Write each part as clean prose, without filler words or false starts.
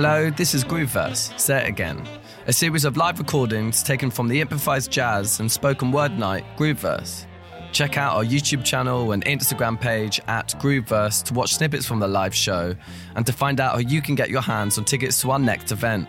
Hello, this is Grooveverse, Set Again, a series of live recordings taken from the improvised jazz and spoken word night, Grooveverse. Check out our YouTube channel and Instagram page at Grooveverse to watch snippets from the live show and to find out how you can get your hands on tickets to our next event.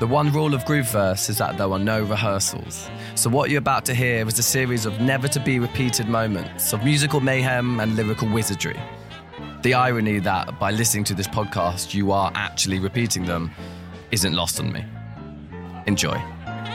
The one rule of Grooveverse is that there are no rehearsals, so what you're about to hear is a series of never-to-be-repeated moments of musical mayhem and lyrical wizardry. The irony that, by listening to this podcast, you are actually repeating them isn't lost on me. Enjoy. I'm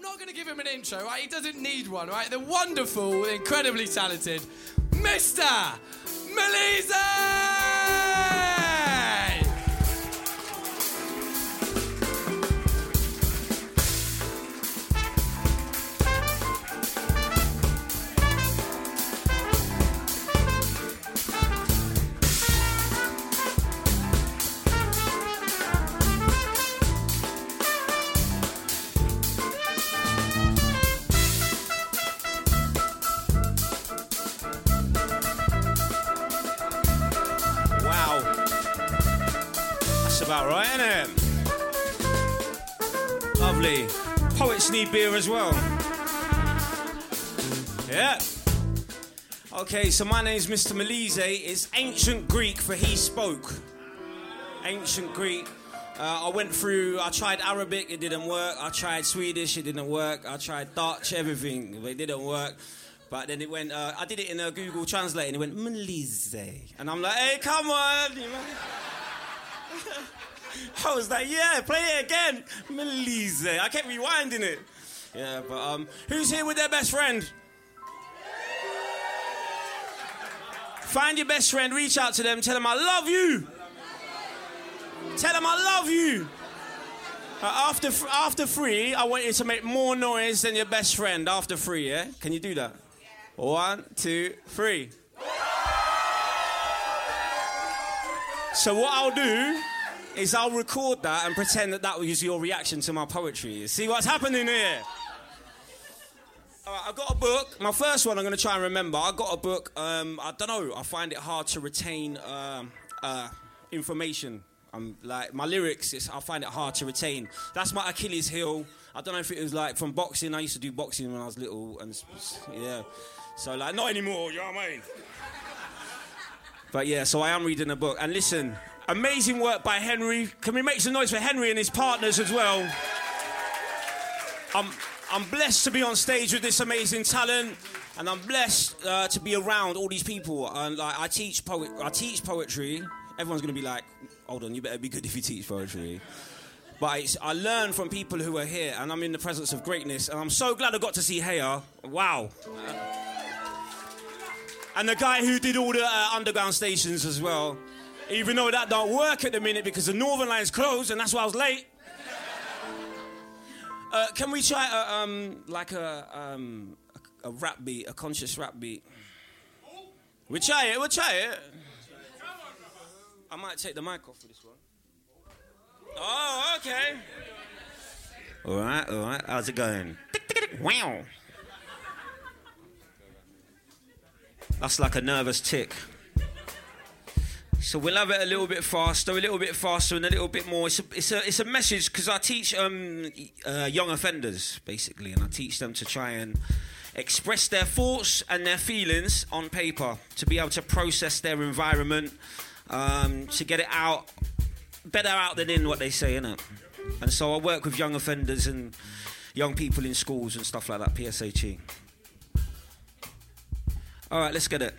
not going to give him an intro, right? He doesn't need one, right? The wonderful, incredibly talented Mr. Beer as well. Yeah. Okay, so my name's Mr. Mellisi. It's ancient Greek for he spoke. Ancient Greek. I tried Arabic, it didn't work. I tried Swedish, it didn't work. I tried Dutch, everything, but it didn't work. But then it went, I did it in a Google Translate and it went, Mellisi. And I'm like, hey, come on. I was like, yeah, play it again. Mellisi. I kept rewinding it. Yeah, but who's here with their best friend? Find your best friend, reach out to them, tell them I love you. Tell them I love you. After three, I want you to make more noise than your best friend after three, yeah? Can you do that? Yeah. 1, 2, 3. So what I'll do is I'll record that and pretend that that was your reaction to my poetry. You see what's happening here? All right, I've got a book. My first one I'm going to try and remember. I got a book. I don't know. I find it hard to retain information. I'm like, my lyrics, I find it hard to retain. That's my Achilles heel. I don't know if it was like from boxing. I used to do boxing when I was little. And yeah. So like, not anymore, you know what I mean? But yeah, so I am reading a book. And listen, amazing work by Henry. Can we make some noise for Henry and his partners as well? I'm blessed to be on stage with this amazing talent, and I'm blessed to be around all these people. And like, I teach poetry. Everyone's going to be like, hold on, you better be good if you teach poetry. But I learn from people who are here, and I'm in the presence of greatness. And I'm so glad I got to see Haya. Wow. And the guy who did all the underground stations as well. Even though that don't work at the minute because the Northern Line's closed and that's why I was late. Can we try a rap beat, a conscious rap beat? We'll try it. I might take the mic off for this one. Oh, okay. All right. How's it going? Wow. That's like a nervous tick. So we'll have it a little bit faster, and a little bit more. It's a message because I teach young offenders basically, and I teach them to try and express their thoughts and their feelings on paper, to be able to process their environment, to get it out better out than in, what they say, innit? And so I work with young offenders and young people in schools and stuff like that. PSHE. All right, let's get it.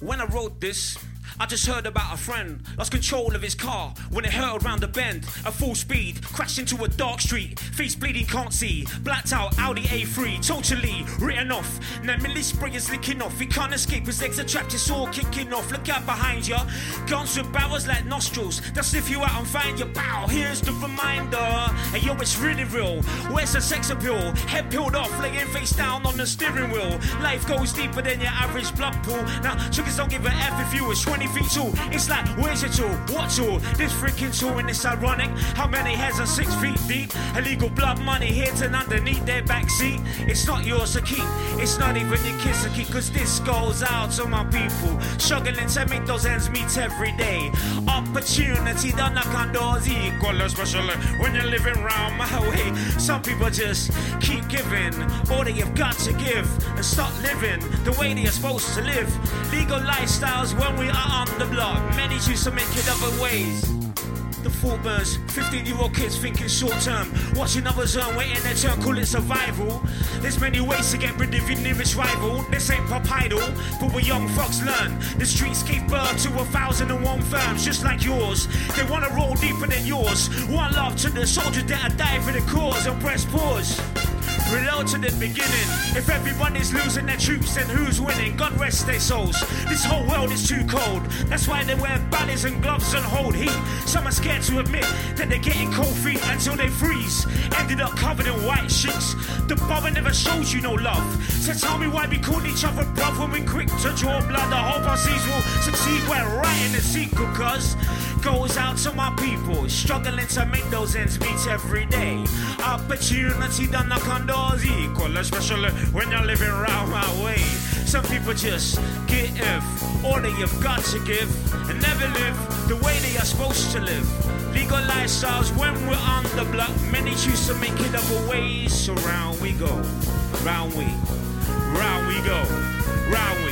When I wrote this, I just heard about a friend lost control of his car when it hurtled round the bend at full speed, crashed into a dark street, face bleeding, can't see, blacked out Audi A3, totally written off. Now Millie Spring is licking off, he can't escape, his legs are trapped, his all kicking off. Look out behind ya, guns with barrels like nostrils, they'll sniff you out and find you. Bow, here's the reminder, hey yo, it's really real. Where's the sex appeal? Head peeled off, laying face down on the steering wheel. Life goes deeper than your average blood pool. Now, chickens don't give a F if you was 20 anything tool. It's like, where's your tool? What tool? This freaking tool, and it's ironic how many heads are 6 feet deep. Illegal blood money hidden underneath their backseat. It's not yours to keep. It's not even your kids to keep. Cause this goes out to my people struggling to make those ends meet every day. Opportunity don't knock on doors equal, especially when you're living round my way. Some people just keep giving all they have got to give and stop living the way they are supposed to live. Legal lifestyles when we are on the block. Many choose to make it other ways. The full burns, 15-year-old kids thinking short-term, watching others earn, waiting their turn, call it survival. There's many ways to get rid of your nearest rival. This ain't pop idol, but what young fucks learn. The streets gave birth to 1,001 firms, just like yours. They wanna roll deeper than yours. One love to the soldiers that are dying for the cause, and press pause. Reload to the beginning. If everybody's losing their troops, then who's winning? God rest their souls. This whole world is too cold. That's why they wear bonnets and gloves and hold heat. Some are scared to admit that they're getting cold feet until they freeze. Ended up covered in white sheets. The bomber never shows you no love. So tell me why we call each other bruv when we're quick to draw blood. I hope our seeds will succeed. We're writing the sequel, cuz goes out to my people struggling to make those ends meet every day. Opportunity done knock on doors equal, especially when you're living round my way. Some people just give all that you've got to give and never live the way they are supposed to live. Legal lifestyles when we're on the block. Many choose to make it other ways. So round we go, round we go, round we go, round we.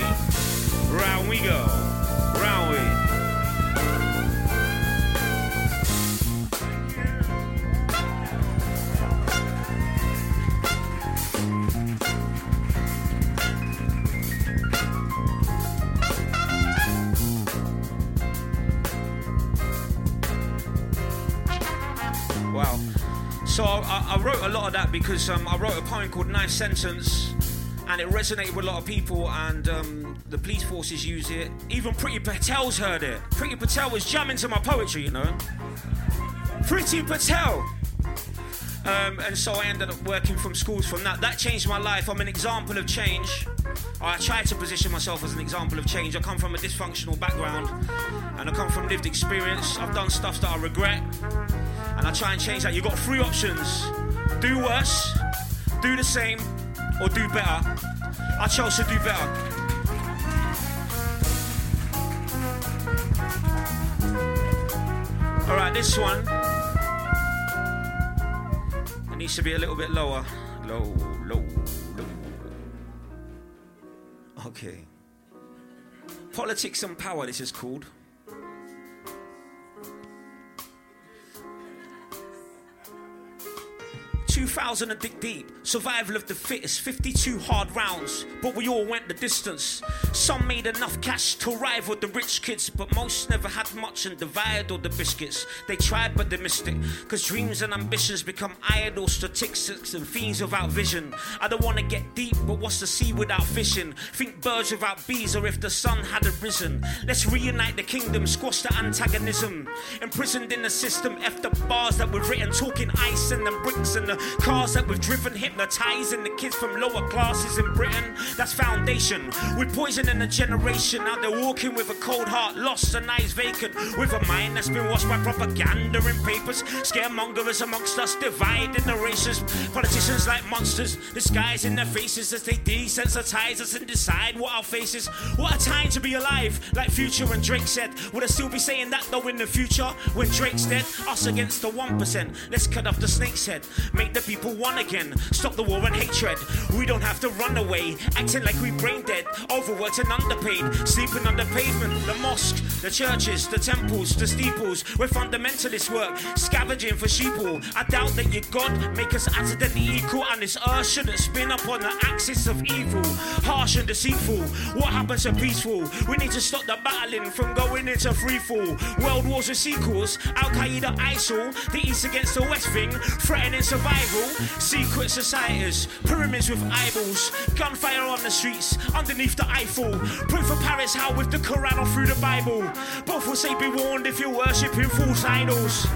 So I wrote a lot of that because I wrote a poem called Knife Sentence, and it resonated with a lot of people, and the police forces use it. Even Priti Patel's heard it. Priti Patel was jamming to my poetry, you know. Priti Patel! And so I ended up working from schools from that. That changed my life. I'm an example of change. I try to position myself as an example of change. I come from a dysfunctional background, and I come from lived experience. I've done stuff that I regret, and I try and change that. You've got three options. Do worse, do the same, or do better. I chose to do better. All right, this one. It needs to be a little bit lower. Low, low, low. Okay. Politics and Power, this is called. $2,000 a dick deep, survival of the fittest, 52 hard rounds, but we all went the distance. Some made enough cash to rival the rich kids, but most never had much and devoured all the biscuits. They tried but they missed it, cause dreams and ambitions become idle statistics and fiends without vision. I don't wanna get deep, but what's the sea without fishing? Think birds without bees, or if the sun had arisen. Let's reunite the kingdom, squash the antagonism. Imprisoned in the system, F the bars that we've written, talking ice and the bricks and the cars that we've driven, hypnotising the kids from lower classes in Britain. That's foundation. We're poisoning a generation. Now they're walking with a cold heart, lost and eyes vacant, with a mind that's been washed by propaganda in papers. Scaremongers amongst us, dividing the races. Politicians like monsters, disguising their faces as they desensitise us and decide what our face is. What a time to be alive, like Future and Drake said. Would I still be saying that though in the future, when Drake's dead? Us against the 1%. Let's cut off the snake's head. Make the people won again. Stop the war and hatred. We don't have to run away, acting like we brain dead, overworked and underpaid, sleeping on the pavement, the mosque, the churches, the temples, the steeples. We're fundamentalist work, scavenging for sheeple. I doubt that your God make us accidentally equal, and this earth shouldn't spin up on the axis of evil, harsh and deceitful. What happens to peaceful? We need to stop the battling from going into freefall. World wars with sequels, Al-Qaeda, ISIL, the East against the West thing, threatening survival. Secret societies, pyramids with eyeballs, gunfire on the streets, underneath the Eiffel. Proof of Paris, how with the Quran or through the Bible. Both will say be warned if you're worshipping false idols.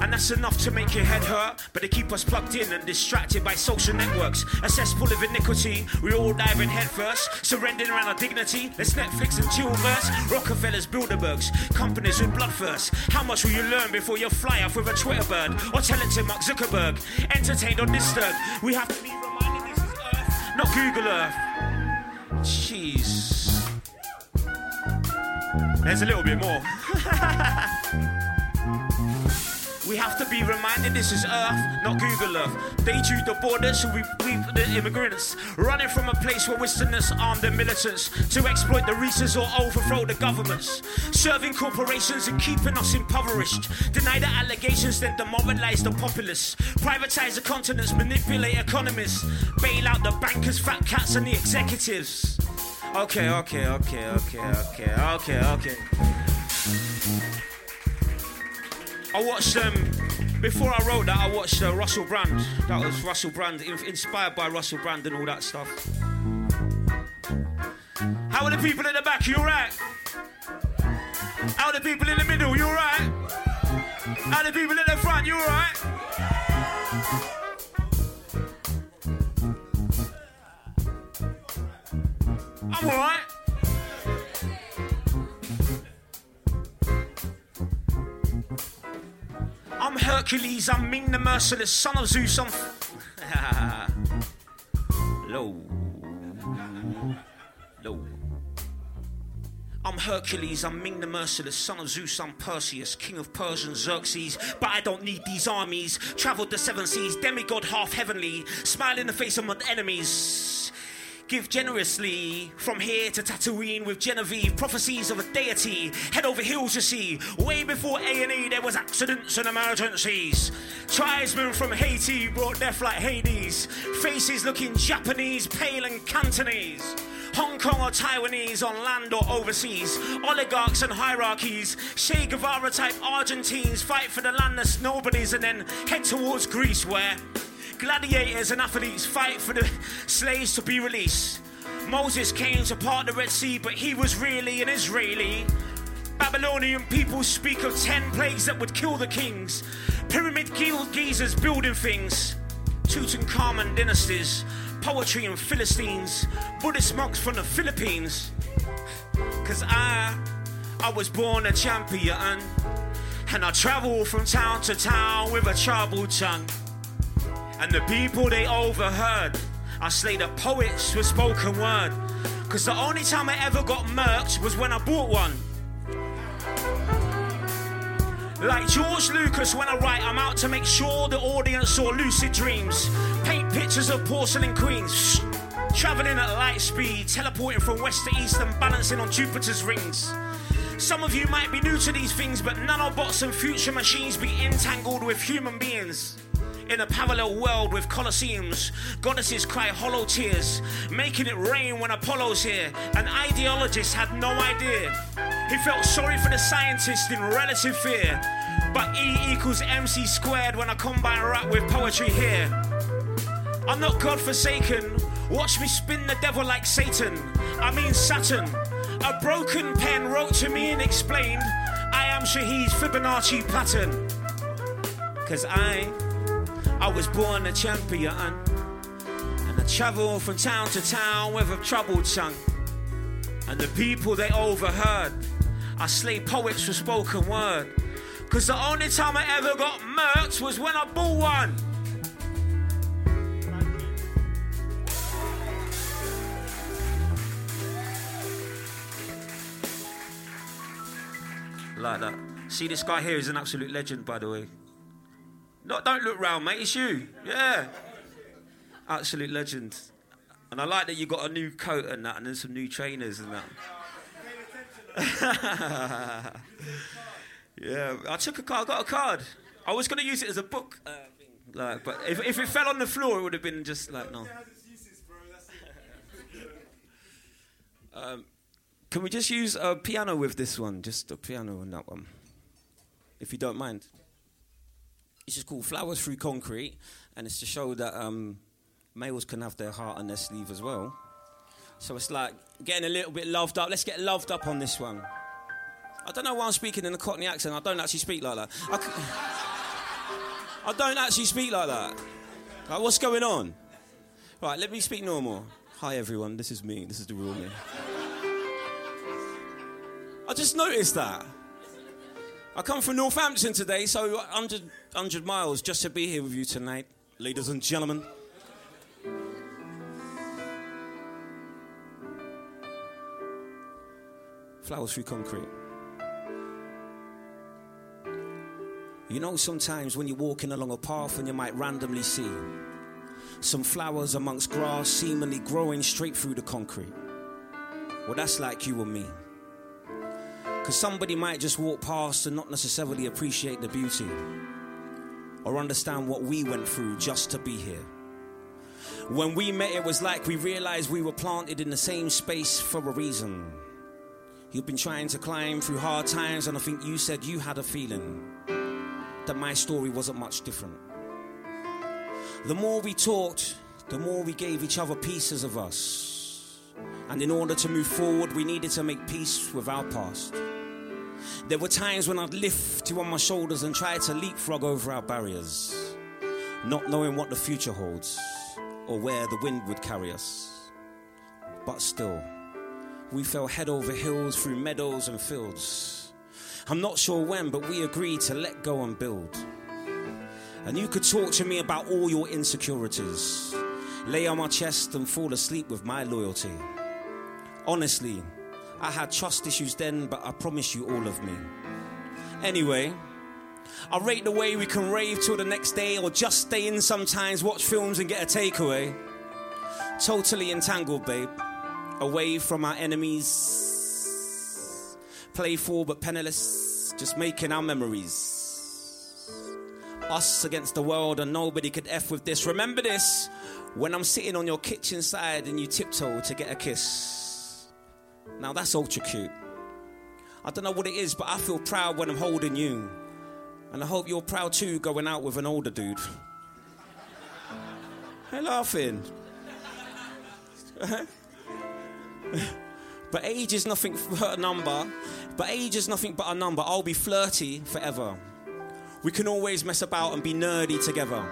And that's enough to make your head hurt, but they keep us plugged in and distracted by social networks. A cesspool of iniquity, we all dive in head first, surrendering around our dignity. Let's Netflix and chill verse. Rockefellers, Bilderbergs, companies with bloodthirst. How much will you learn before you fly off with a Twitter bird? Or tell it to Mark Zuckerberg, entertained or disturbed. We have to be reminded this is Earth, not Google Earth. Jeez. There's a little bit more. We have to be reminded this is Earth, not Google Earth. They drew the borders, so we bleep the immigrants. Running from a place where westerners armed the militants to exploit the reasons or overthrow the governments. Serving corporations and keeping us impoverished. Deny the allegations, then demoralize the populace. Privatize the continents, manipulate economists. Bail out the bankers, fat cats and the executives. Okay. I watched, before I wrote that, I watched Russell Brand. That was Russell Brand, inspired by Russell Brand and all that stuff. How are the people in the back? You all right? How are the people in the middle? You all right? How are the people in the front? You all right? I'm all right. I'm Hercules, I'm Ming the merciless, son of Zeus, I'm... Low. I'm Hercules, I'm Ming the merciless, son of Zeus, I'm Perseus, king of Persian, Xerxes, but I don't need these armies. Travelled the seven seas, demigod half heavenly, smile in the face of my enemies. Give generously, from here to Tatooine with Genevieve, prophecies of a deity, head over heels you see, way before A&E there was accidents and emergencies. Tribesmen from Haiti brought death like Hades, faces looking Japanese, pale and Cantonese. Hong Kong or Taiwanese, on land or overseas, oligarchs and hierarchies, Che Guevara type Argentines, fight for the land that's nobody's and then head towards Greece where... gladiators and athletes fight for the slaves to be released. Moses came to part the Red Sea, but he was really an Israeli. Babylonian people speak of 10 plagues that would kill the kings. Pyramid geezers building things. Tutankhamun dynasties. Poetry and Philistines. Buddhist monks from the Philippines. Cause I was born a champion. And I travel from town to town with a tribal tongue. And the people they overheard, I slay the poets with spoken word. Cause the only time I ever got merch was when I bought one. Like George Lucas, when I write, I'm out to make sure the audience saw lucid dreams. Paint pictures of porcelain queens. Travelling at light speed, teleporting from west to east and balancing on Jupiter's rings. Some of you might be new to these things, but nanobots and future machines be entangled with human beings. In a parallel world with colosseums, goddesses cry hollow tears, making it rain when Apollo's here. An ideologist had no idea. He felt sorry for the scientist in relative fear. But E=MC² when I combine rap with poetry here. I'm not godforsaken. Watch me spin the devil like Satan. I mean Saturn. A broken pen wrote to me and explained, I am Shahid's Fibonacci pattern. Cause I was born a champion, and I travel from town to town with a troubled tongue. And the people they overheard, I slay poets with spoken word. Cause the only time I ever got merch was when I bought one. Like that. See, this guy here is an absolute legend, by the way. No, don't look round, mate, it's you. Yeah. Absolute legend. And I like that you got a new coat and that, and then some new trainers and that. Yeah, I took a card, I got a card. I was going to use it as a book. But if it fell on the floor, it would have been just like, no. Can we just use a piano with this one? Just a piano on that one. If you don't mind. It's just called Flowers Through Concrete, and it's to show that males can have their heart on their sleeve as well. So it's like getting a little bit loved up. Let's get loved up on this one. I don't know why I'm speaking in a Cockney accent. I don't actually speak like that. I don't actually speak like that. Like, what's going on? Right, let me speak normal. Hi, everyone. This is me. This is the real me. I just noticed that. I come from Northampton today, so 100 miles just to be here with you tonight, ladies and gentlemen. Flowers through concrete. You know, sometimes when you're walking along a path and you might randomly see some flowers amongst grass seemingly growing straight through the concrete. Well, that's like you and me. Because somebody might just walk past and not necessarily appreciate the beauty or understand what we went through just to be here. When we met, it was like we realized we were planted in the same space for a reason. You've been trying to climb through hard times, and I think you said you had a feeling that my story wasn't much different. The more we talked, the more we gave each other pieces of us. And in order to move forward, we needed to make peace with our past. There were times when I'd lift you on my shoulders and try to leapfrog over our barriers, not knowing what the future holds or where the wind would carry us. But still, we fell head over heels through meadows and fields. I'm not sure when, but we agreed to let go and build. And you could talk to me about all your insecurities, lay on my chest and fall asleep with my loyalty. Honestly, I had trust issues then, but I promise you all of me. Anyway, I rate the way we can rave till the next day or just stay in sometimes, watch films and get a takeaway. Totally entangled, babe, away from our enemies. Playful but penniless, just making our memories. Us against the world, and nobody could F with this. Remember this, when I'm sitting on your kitchen side and you tiptoe to get a kiss. Now that's ultra cute. I don't know what it is, but I feel proud when I'm holding you. And I hope you're proud too, going out with an older dude. They're laughing. But age is nothing but a number. I'll be flirty forever. We can always mess about and be nerdy together,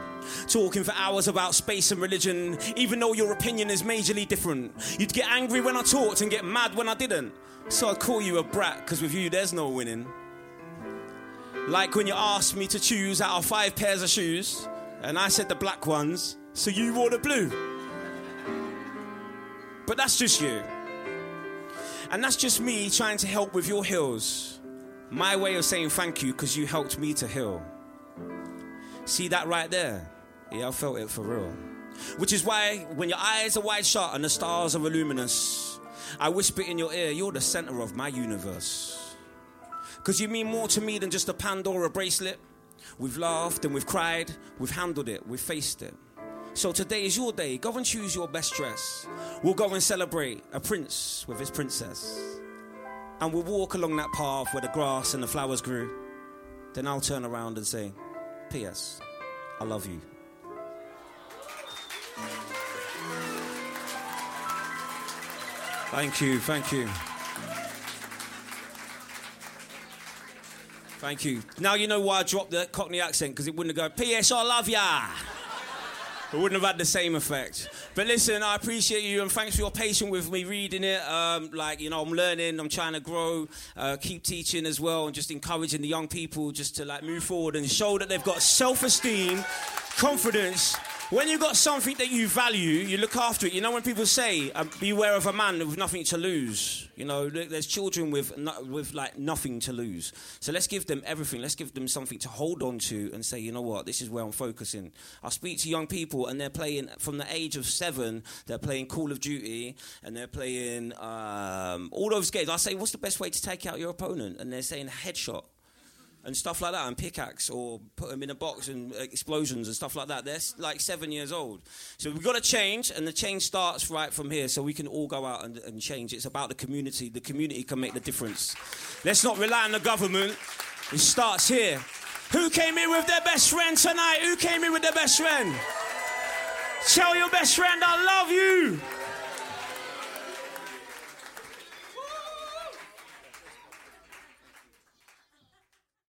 talking for hours about space and religion, even though your opinion is majorly different. You'd get angry when I talked and get mad when I didn't. So I'd call you a brat, because with you there's no winning. Like when you asked me to choose out of 5 pairs of shoes, and I said the black ones, so you wore the blue. But that's just you. And that's just me trying to help with your heels. My way of saying thank you, because you helped me to heal. See that right there? Yeah, I felt it for real. Which is why when your eyes are wide shut and the stars are luminous, I whisper in your ear, you're the center of my universe. Because you mean more to me than just a Pandora bracelet. We've laughed and we've cried, we've handled it, we've faced it. So today is your day. Go and choose your best dress. We'll go and celebrate a prince with his princess. And we'll walk along that path where the grass and the flowers grew. Then I'll turn around and say, P.S. I love you. Thank you, thank you. Thank you. Now you know why I dropped the Cockney accent, because it wouldn't have gone, P.S. I love ya. It wouldn't have had the same effect. But listen, I appreciate you, and thanks for your patience with me reading it. I'm learning, I'm trying to grow, keep teaching as well, and just encouraging the young people just to move forward and show that they've got self-esteem, confidence. When you've got something that you value, you look after it. You know when people say, beware of a man with nothing to lose. You know, there's children with nothing to lose. So let's give them everything. Let's give them something to hold on to and say, you know what, this is where I'm focusing. I speak to young people and they're playing, from the age of 7, they're playing Call of Duty and they're playing all those games. I say, what's the best way to take out your opponent? And they're saying headshot. And stuff like that, and pickaxe, or put them in a box and explosions and stuff like that. They're 7 years old. So we've got to change, and the change starts right from here, so we can all go out and change. It's about the community. The community can make the difference. Let's not rely on the government. It starts here. Who came in with their best friend tonight? Who came in with their best friend? Tell your best friend I love you.